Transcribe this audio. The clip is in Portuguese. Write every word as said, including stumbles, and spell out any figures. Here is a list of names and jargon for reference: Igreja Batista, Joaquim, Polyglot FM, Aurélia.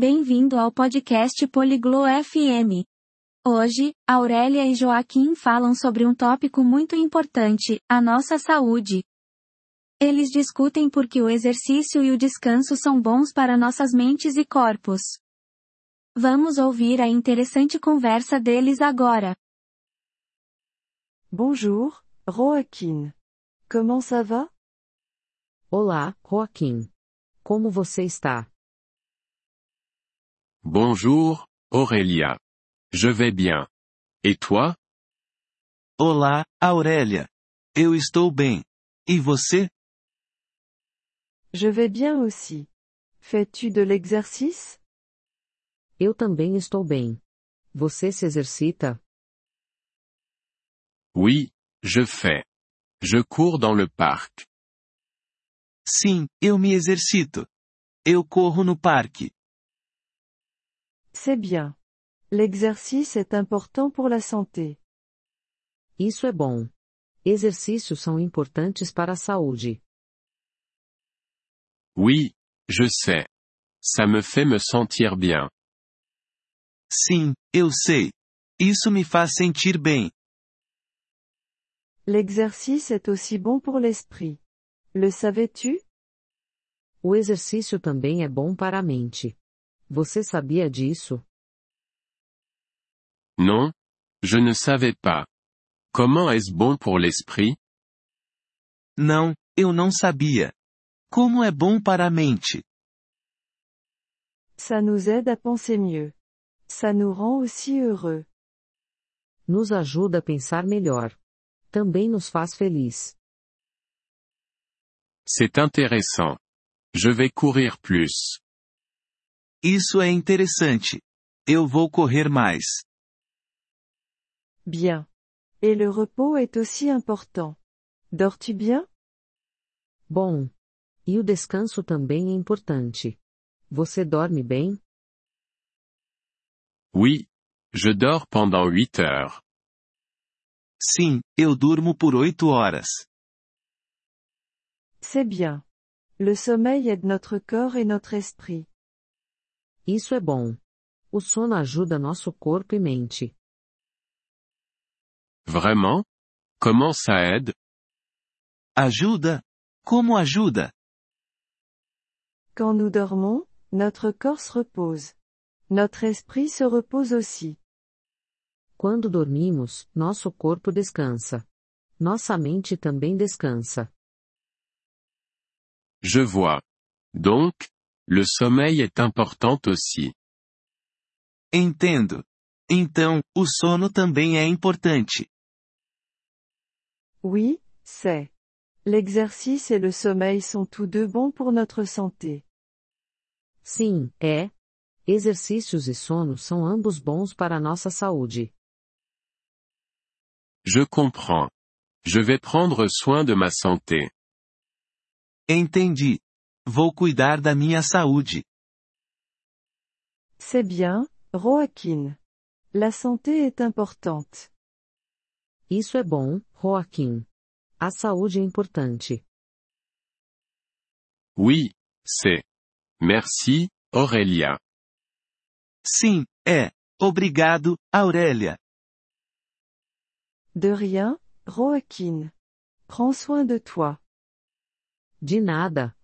Bem-vindo ao podcast Polyglot F M. Hoje, Aurélia e Joaquim falam sobre um tópico muito importante, a nossa saúde. Eles discutem por que o exercício e o descanso são bons para nossas mentes e corpos. Vamos ouvir a interessante conversa deles agora. Bonjour, Joaquim. Comment ça va? Olá, Joaquim. Como você está? Bonjour, Aurélia. Je vais bien. Et toi? Olá, Aurélia. Eu estou bem. E você? Je vais bien aussi. Fais-tu de l'exercice? Eu também estou bem. Você se exercita? Oui, je fais. Je cours dans le parc. Sim, eu me exercito. Eu corro no parque. C'est bien. L'exercice est important pour la santé. Isso é bom. Exercícios são importantes para a saúde. Oui, je sais. Ça me fait me sentir bien. Sim, eu sei. Isso me faz sentir bem. L'exercice est aussi bon pour l'esprit. Le savais-tu? O exercício também é bom para a mente. Você sabia disso? Non, je ne savais pas. Comment est-ce bon pour l'esprit? Não, eu não sabia. Como é bom para a mente? Ça nous aide à penser mieux. Ça nous rend aussi heureux. Nos ajuda a pensar melhor. Também nos faz feliz. C'est intéressant. Je vais courir plus. Isso é interessante. Eu vou correr mais. Bien. Et le repos est aussi important. Dors-tu bien? Bom. E o descanso também é importante. Você dorme bem? Oui, je dors pendant huit heures. Sim, eu durmo por oito horas. C'est bien. Le sommeil aide notre corps et notre esprit. Isso é bom. O sono ajuda nosso corpo e mente. Vraiment? Comment ça aide? Ajuda? Como ajuda? Quand nous dormons, notre corps se repose. Notre esprit se repose aussi. Quando dormimos, nosso corpo descansa. Nossa mente também descansa. Je vois. Donc, le sommeil est important aussi. Entendo. Então, o sono também é importante. Oui, c'est. L'exercice et le sommeil sont tous deux bons pour notre santé. Sim, é. Exercícios e sono são ambos bons para a nossa saúde. Je comprends. Je vais prendre soin de ma santé. Entendi. Vou cuidar da minha saúde. C'est bien, Joaquim. La santé est importante. Isso é bom, Joaquim. A saúde é importante. Oui, c'est. Merci, Aurélia. Sim, é. Obrigado, Aurélia. De rien, Joaquim. Prends soin de toi. De nada,